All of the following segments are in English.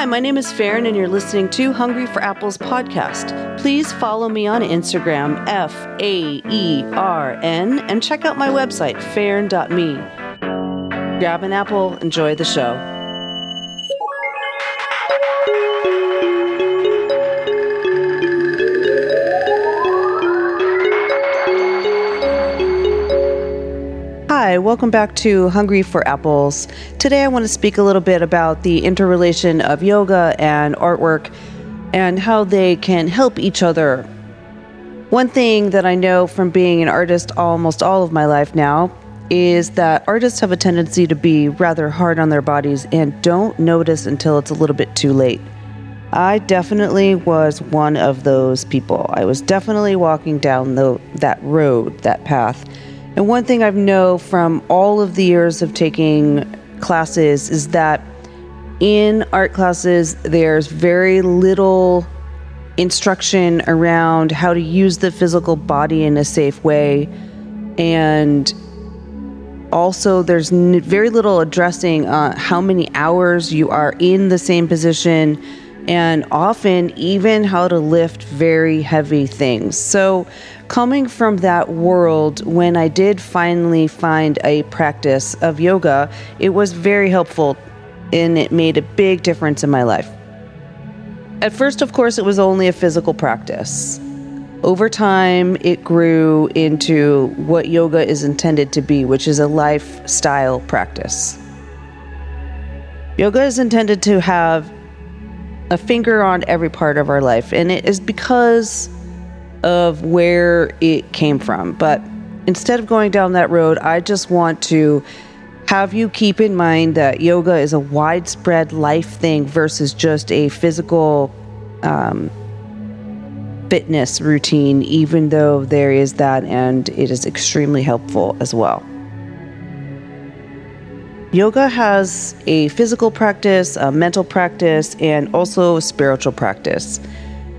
Hi, my name is Faern, and you're listening to Hungry for Apples podcast. Please follow me on Instagram, Faern, and check out my website, faern.me. Grab an apple, enjoy the show. Hi, welcome back to Hungry for Apples. Today I want to speak a little bit about the interrelation of yoga and artwork and how they can help each other. One thing that I know from being an artist almost all of my life now is that artists have a tendency to be rather hard on their bodies and don't notice until it's a little bit too late. I definitely was one of those people. I was definitely walking down that path. And one thing I know from all of the years of taking classes is that in art classes, there's very little instruction around how to use the physical body in a safe way. And also, there's very little addressing how many hours you are in the same position, and often even how to lift very heavy things. So coming from that world, when I did finally find a practice of yoga, it was very helpful and it made a big difference in my life. At first, of course, it was only a physical practice. Over time, it grew into what yoga is intended to be, which is a lifestyle practice. Yoga is intended to have a finger on every part of our life, and it is because of where it came from. But instead of going down that road, I just want to have you keep in mind that yoga is a widespread life thing versus just a physical fitness routine, even though there is that, and it is extremely helpful as well. Yoga has a physical practice, a mental practice, and also a spiritual practice.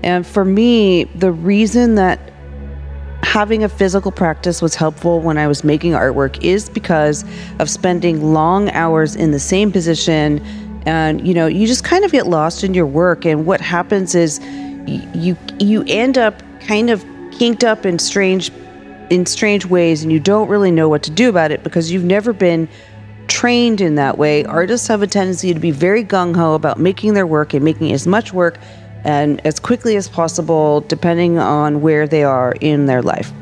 And for me, the reason that having a physical practice was helpful when I was making artwork is because of spending long hours in the same position. And, you know, you just kind of get lost in your work. And what happens is you end up kind of kinked up in strange ways, and you don't really know what to do about it because you've never been trained in that way. Artists have a tendency to be very gung-ho about making their work and making as much work and as quickly as possible, depending on where they are in their life.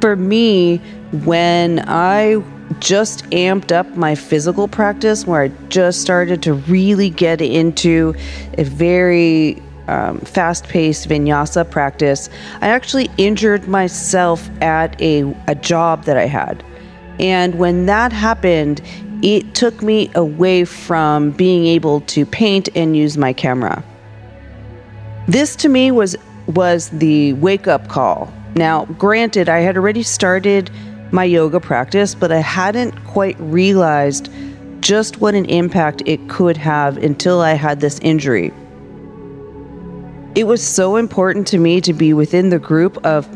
For me, when I just amped up my physical practice, where I just started to really get into a very fast-paced vinyasa practice, I actually injured myself at a job that I had. And when that happened, it took me away from being able to paint and use my camera. This to me was the wake-up call. Now, granted, I had already started my yoga practice, but I hadn't quite realized just what an impact it could have until I had this injury. It was so important to me to be within the group of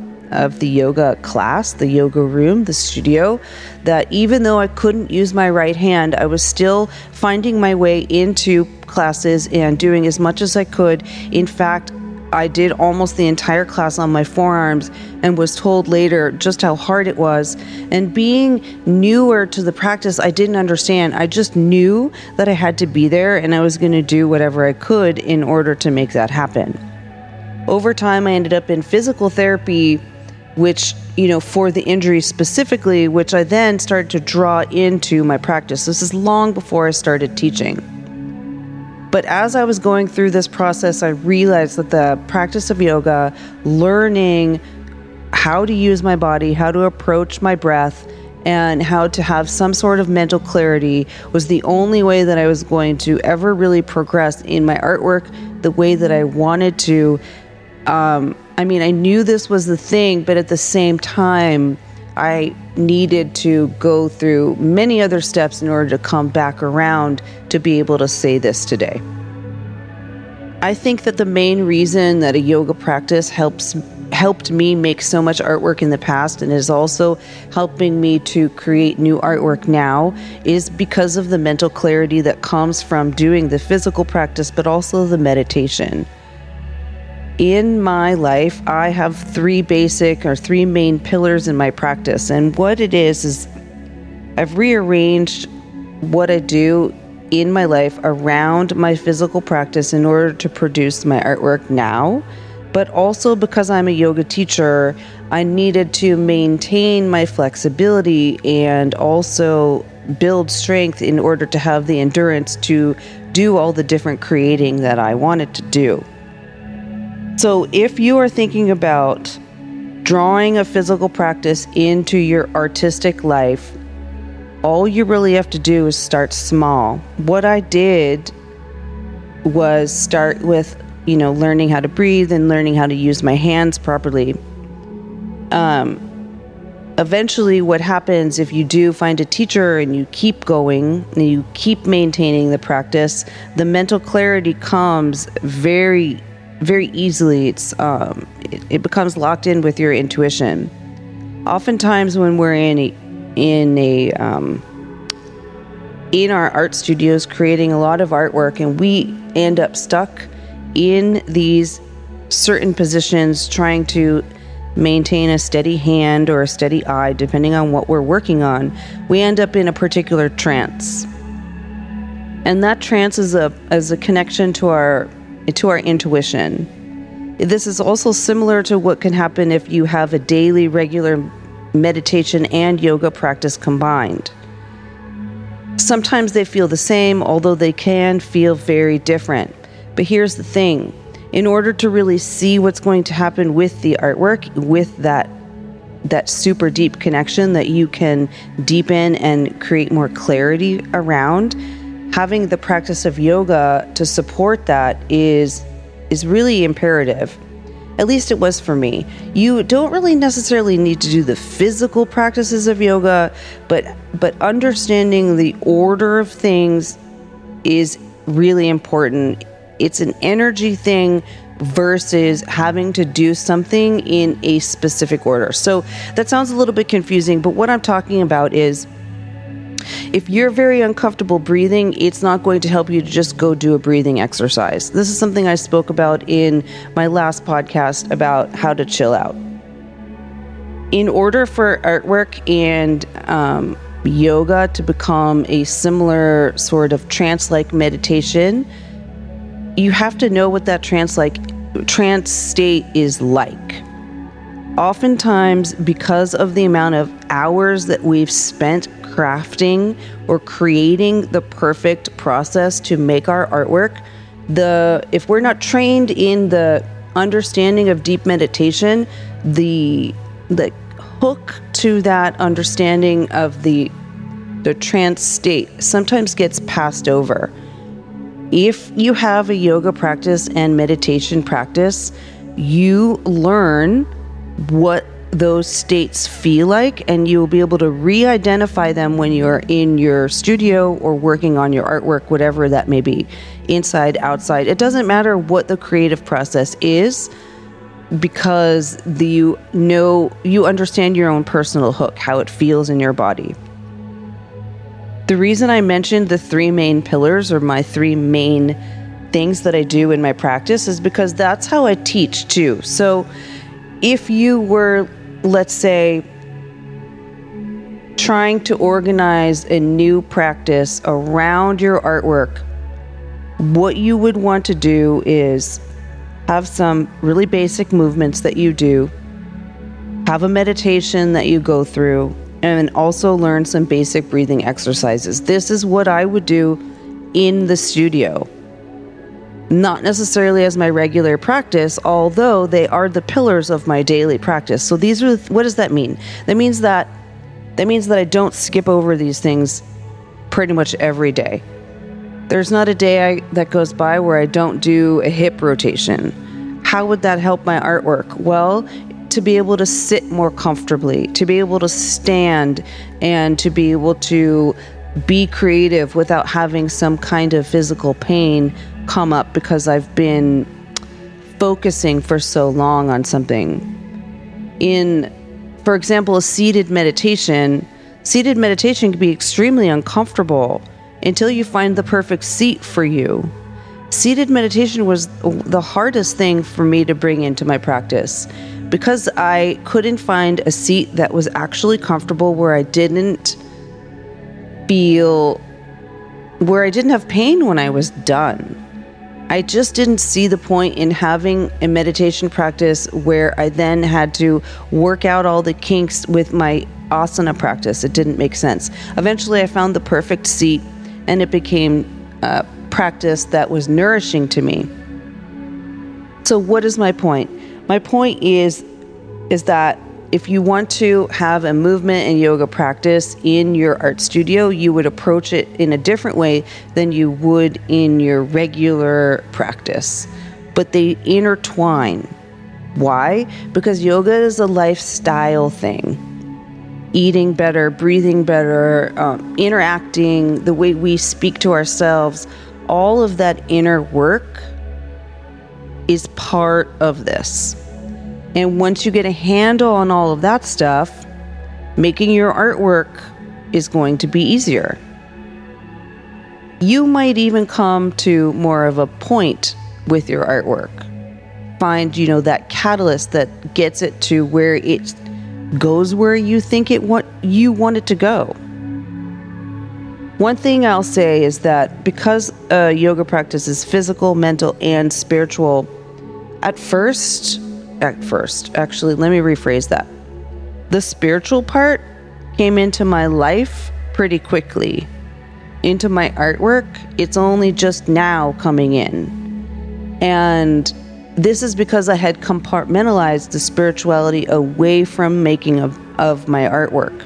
the yoga class, the yoga room, the studio, that even though I couldn't use my right hand, I was still finding my way into classes and doing as much as I could. In fact, I did almost the entire class on my forearms and was told later just how hard it was. And being newer to the practice, I didn't understand. I just knew that I had to be there, and I was going to do whatever I could in order to make that happen. Over time, I ended up in physical therapy, which, you know, for the injury specifically, which I then started to draw into my practice. This is long before I started teaching. But as I was going through this process, I realized that the practice of yoga, learning how to use my body, how to approach my breath, and how to have some sort of mental clarity was the only way that I was going to ever really progress in my artwork the way that I wanted to. I knew this was the thing, but at the same time, I needed to go through many other steps in order to come back around to be able to say this today. I think that the main reason that a yoga practice helps helped me make so much artwork in the past and is also helping me to create new artwork now is because of the mental clarity that comes from doing the physical practice, but also the meditation. In my life, I have three main pillars in my practice. And what it is I've rearranged what I do in my life around my physical practice in order to produce my artwork now. But also because I'm a yoga teacher, I needed to maintain my flexibility and also build strength in order to have the endurance to do all the different creating that I wanted to do. So if you are thinking about drawing a physical practice into your artistic life, all you really have to do is start small. What I did was start with, learning how to breathe and learning how to use my hands properly. Eventually what happens if you do find a teacher and you keep going and you keep maintaining the practice, the mental clarity comes very very easily. It becomes locked in with your intuition. Oftentimes when we're in our art studios creating a lot of artwork, and we end up stuck in these certain positions trying to maintain a steady hand or a steady eye depending on what we're working on, we end up in a particular trance. And that trance is a connection to our intuition. This is also similar to what can happen if you have a daily regular meditation and yoga practice combined. Sometimes they feel the same, although they can feel very different. But here's the thing. In order to really see what's going to happen with the artwork, with that super deep connection that you can deepen and create more clarity around, having the practice of yoga to support that is really imperative. At least it was for me. You don't really necessarily need to do the physical practices of yoga, but understanding the order of things is really important. It's an energy thing versus having to do something in a specific order. So that sounds a little bit confusing, but what I'm talking about is, if you're very uncomfortable breathing, it's not going to help you to just go do a breathing exercise. This is something I spoke about in my last podcast about how to chill out. In order for artwork and yoga to become a similar sort of trance-like meditation, you have to know what that trance state is like. Oftentimes, because of the amount of hours that we've spent crafting or creating the perfect process to make our artwork, if we're not trained in the understanding of deep meditation, the hook to that understanding of the trance state sometimes gets passed over. If you have a yoga practice and meditation practice, you learn what those states feel like, and you'll be able to re-identify them when you're in your studio or working on your artwork, whatever that may be, inside, outside. It doesn't matter what the creative process is, because you understand your own personal hook, how it feels in your body. The reason I mentioned the three main pillars, or my three main things that I do in my practice, is because that's how I teach too. So if you were, let's say, trying to organize a new practice around your artwork, what you would want to do is have some really basic movements that you do, have a meditation that you go through, and also learn some basic breathing exercises. This is what I would do in the studio. Not necessarily as my regular practice, although they are the pillars of my daily practice. So these are what does that mean? That means that I don't skip over these things pretty much every day. There's not a day that goes by where I don't do a hip rotation. How would that help my artwork? Well, to be able to sit more comfortably, to be able to stand, and to be able to be creative without having some kind of physical pain come up because I've been focusing for so long on something. in, for example, a seated meditation. Seated meditation can be extremely uncomfortable until you find the perfect seat for you. Seated meditation was the hardest thing for me to bring into my practice because I couldn't find a seat that was actually comfortable where I didn't feel, where I didn't have pain when I was done. I just didn't see the point in having a meditation practice where I then had to work out all the kinks with my asana practice. It didn't make sense. Eventually, I found the perfect seat, and it became a practice that was nourishing to me. So what is my point? My point is that if you want to have a movement and yoga practice in your art studio, you would approach it in a different way than you would in your regular practice. But they intertwine. Why? Because yoga is a lifestyle thing. Eating better, breathing better, interacting, the way we speak to ourselves, all of that inner work is part of this. And once you get a handle on all of that stuff, making your artwork is going to be easier. You might even come to more of a point with your artwork. Find, you know, that catalyst that gets it to where it goes where you think you want it to go. One thing I'll say is that because yoga practice is physical, mental, and spiritual, actually, let me rephrase that. The spiritual part came into my life pretty quickly. Into my artwork, it's only just now coming in. And this is because I had compartmentalized the spirituality away from making of my artwork.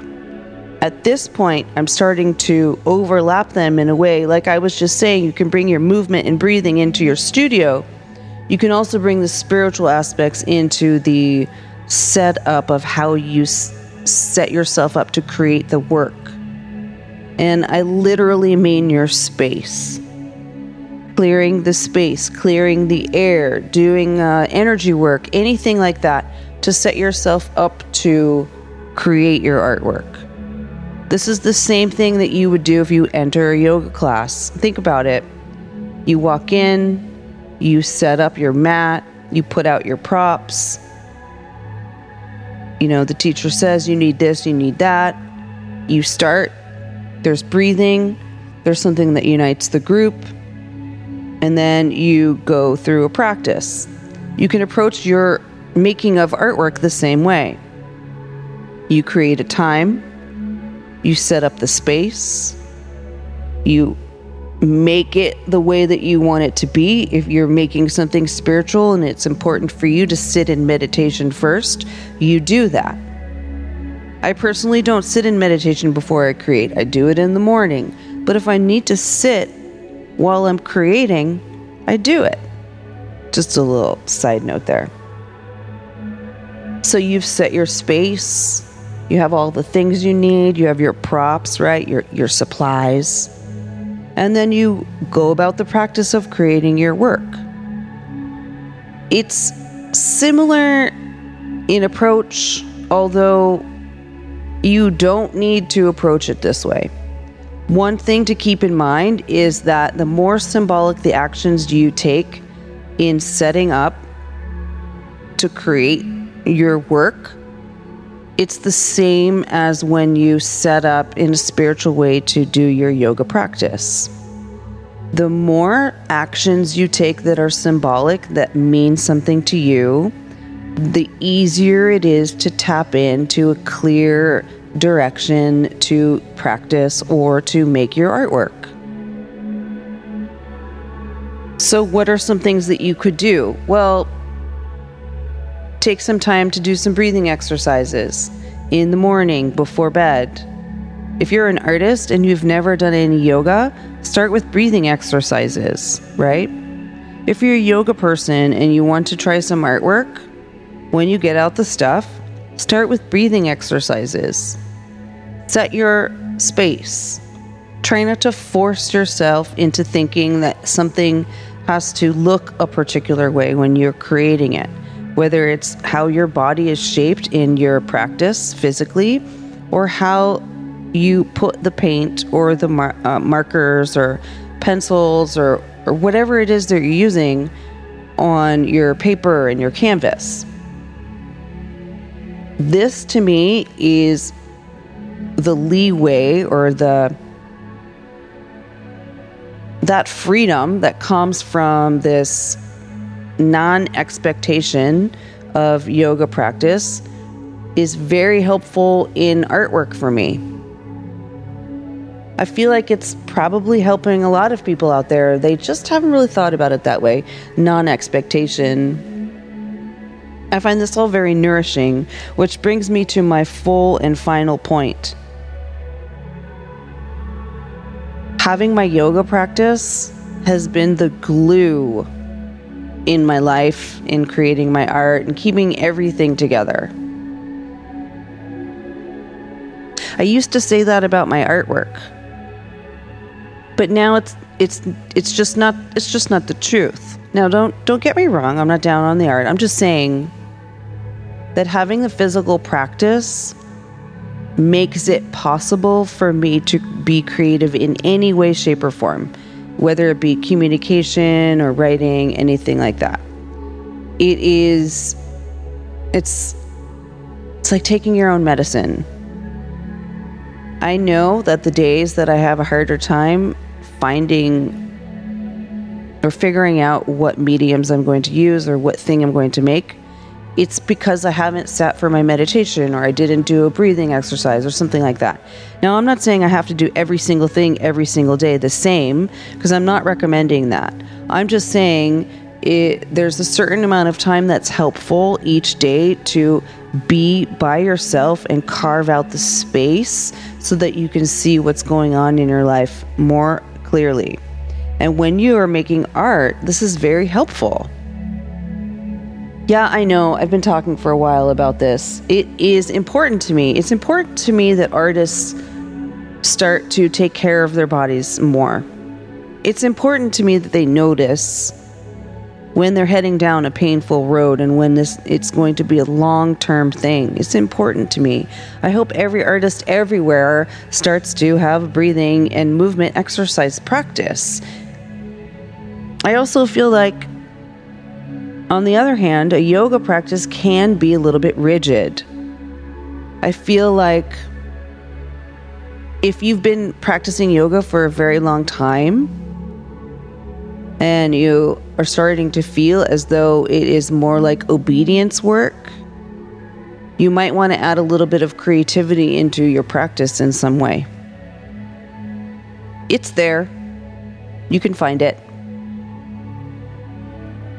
At this point, I'm starting to overlap them in a way. Like I was just saying, you can bring your movement and breathing into your studio. You can also bring the spiritual aspects into the setup of how you set yourself up to create the work. And I literally mean your space. Clearing the space, clearing the air, doing energy work, anything like that to set yourself up to create your artwork. This is the same thing that you would do if you enter a yoga class. Think about it. You walk in. You set up your mat, you put out your props. You know, the teacher says you need this, you need that. You start, there's breathing, there's something that unites the group, and then you go through a practice. You can approach your making of artwork the same way. You create a time, you set up the space, you make it the way that you want it to be. If you're making something spiritual and it's important for you to sit in meditation first, you do that. I personally don't sit in meditation before I create. I do it in the morning. But if I need to sit while I'm creating, I do it. Just a little side note there. So you've set your space. You have all the things you need. You have your props, right? Your supplies. And then you go about the practice of creating your work. It's similar in approach, although you don't need to approach it this way. One thing to keep in mind is that the more symbolic the actions you take in setting up to create your work, it's the same as when you set up in a spiritual way to do your yoga practice. The more actions you take that are symbolic, that mean something to you, the easier it is to tap into a clear direction to practice or to make your artwork. So what are some things that you could do? Well, take some time to do some breathing exercises in the morning before bed. If you're an artist and you've never done any yoga, start with breathing exercises, right? If you're a yoga person and you want to try some artwork, when you get out the stuff, start with breathing exercises. Set your space. Try not to force yourself into thinking that something has to look a particular way when you're creating it. whether it's how your body is shaped in your practice physically, or how you put the paint or the markers or pencils or whatever it is that you're using on your paper and your canvas. This to me is the leeway or that freedom that comes from this non-expectation of yoga practice is very helpful in artwork for me. I feel like it's probably helping a lot of people out there. They just haven't really thought about it that way. Non-expectation. I find this all very nourishing, which brings me to my full and final point. Having my yoga practice has been the glue in my life, in creating my art, and keeping everything together. I used to say that about my artwork, but now it's just not the truth. Now, don't get me wrong. I'm not down on the art. I'm just saying that having the physical practice makes it possible for me to be creative in any way, shape, or form, whether it be communication or writing, anything like that. It's like taking your own medicine. I know that the days that I have a harder time finding or figuring out what mediums I'm going to use or what thing I'm going to make, it's because I haven't sat for my meditation or I didn't do a breathing exercise or something like that. Now, I'm not saying I have to do every single thing every single day the same, because I'm not recommending that. I'm just saying there's a certain amount of time that's helpful each day to be by yourself and carve out the space so that you can see what's going on in your life more clearly. And when you are making art, this is very helpful. Yeah, I know. I've been talking for a while about this. It is important to me. It's important to me that artists start to take care of their bodies more. It's important to me that they notice when they're heading down a painful road and when it's going to be a long-term thing. It's important to me. I hope every artist everywhere starts to have breathing and movement exercise practice. I also feel like, on the other hand, a yoga practice can be a little bit rigid. I feel like if you've been practicing yoga for a very long time, and you are starting to feel as though it is more like obedience work, you might want to add a little bit of creativity into your practice in some way. It's there. You can find it.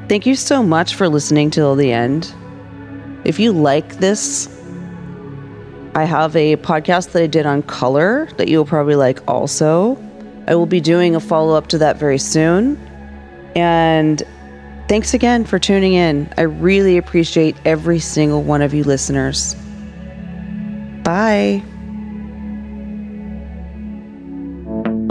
Thank you so much for listening till the end. If you like this, I have a podcast that I did on color that you'll probably like also. I will be doing a follow-up to that very soon. And thanks again for tuning in. I really appreciate every single one of you listeners. Bye.